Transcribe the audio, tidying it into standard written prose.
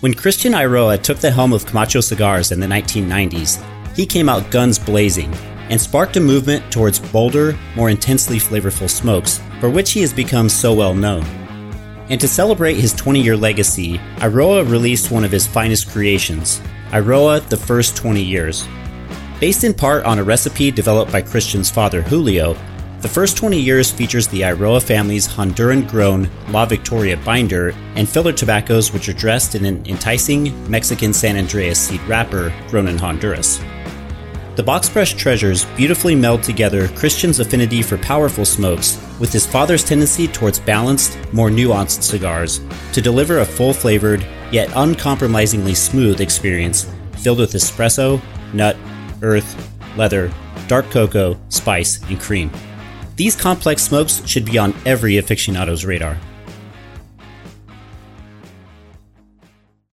When Christian Eiroa took the helm of Camacho Cigars in the 1990s, he came out guns blazing and sparked a movement towards bolder, more intensely flavorful smokes, for which he has become so well known. And to celebrate his 20-year legacy, Eiroa released one of his finest creations, Eiroa the First 20 Years. Based in part on a recipe developed by Christian's father Julio, the First 20 Years features the Eiroa family's Honduran-grown La Victoria binder and filler tobaccos, which are dressed in an enticing Mexican San Andreas seed wrapper grown in Honduras. The box-fresh treasures beautifully meld together Christian's affinity for powerful smokes with his father's tendency towards balanced, more nuanced cigars to deliver a full-flavored, yet uncompromisingly smooth experience filled with espresso, nut, earth, leather, dark cocoa, spice, and cream. These complex smokes should be on every aficionado's radar.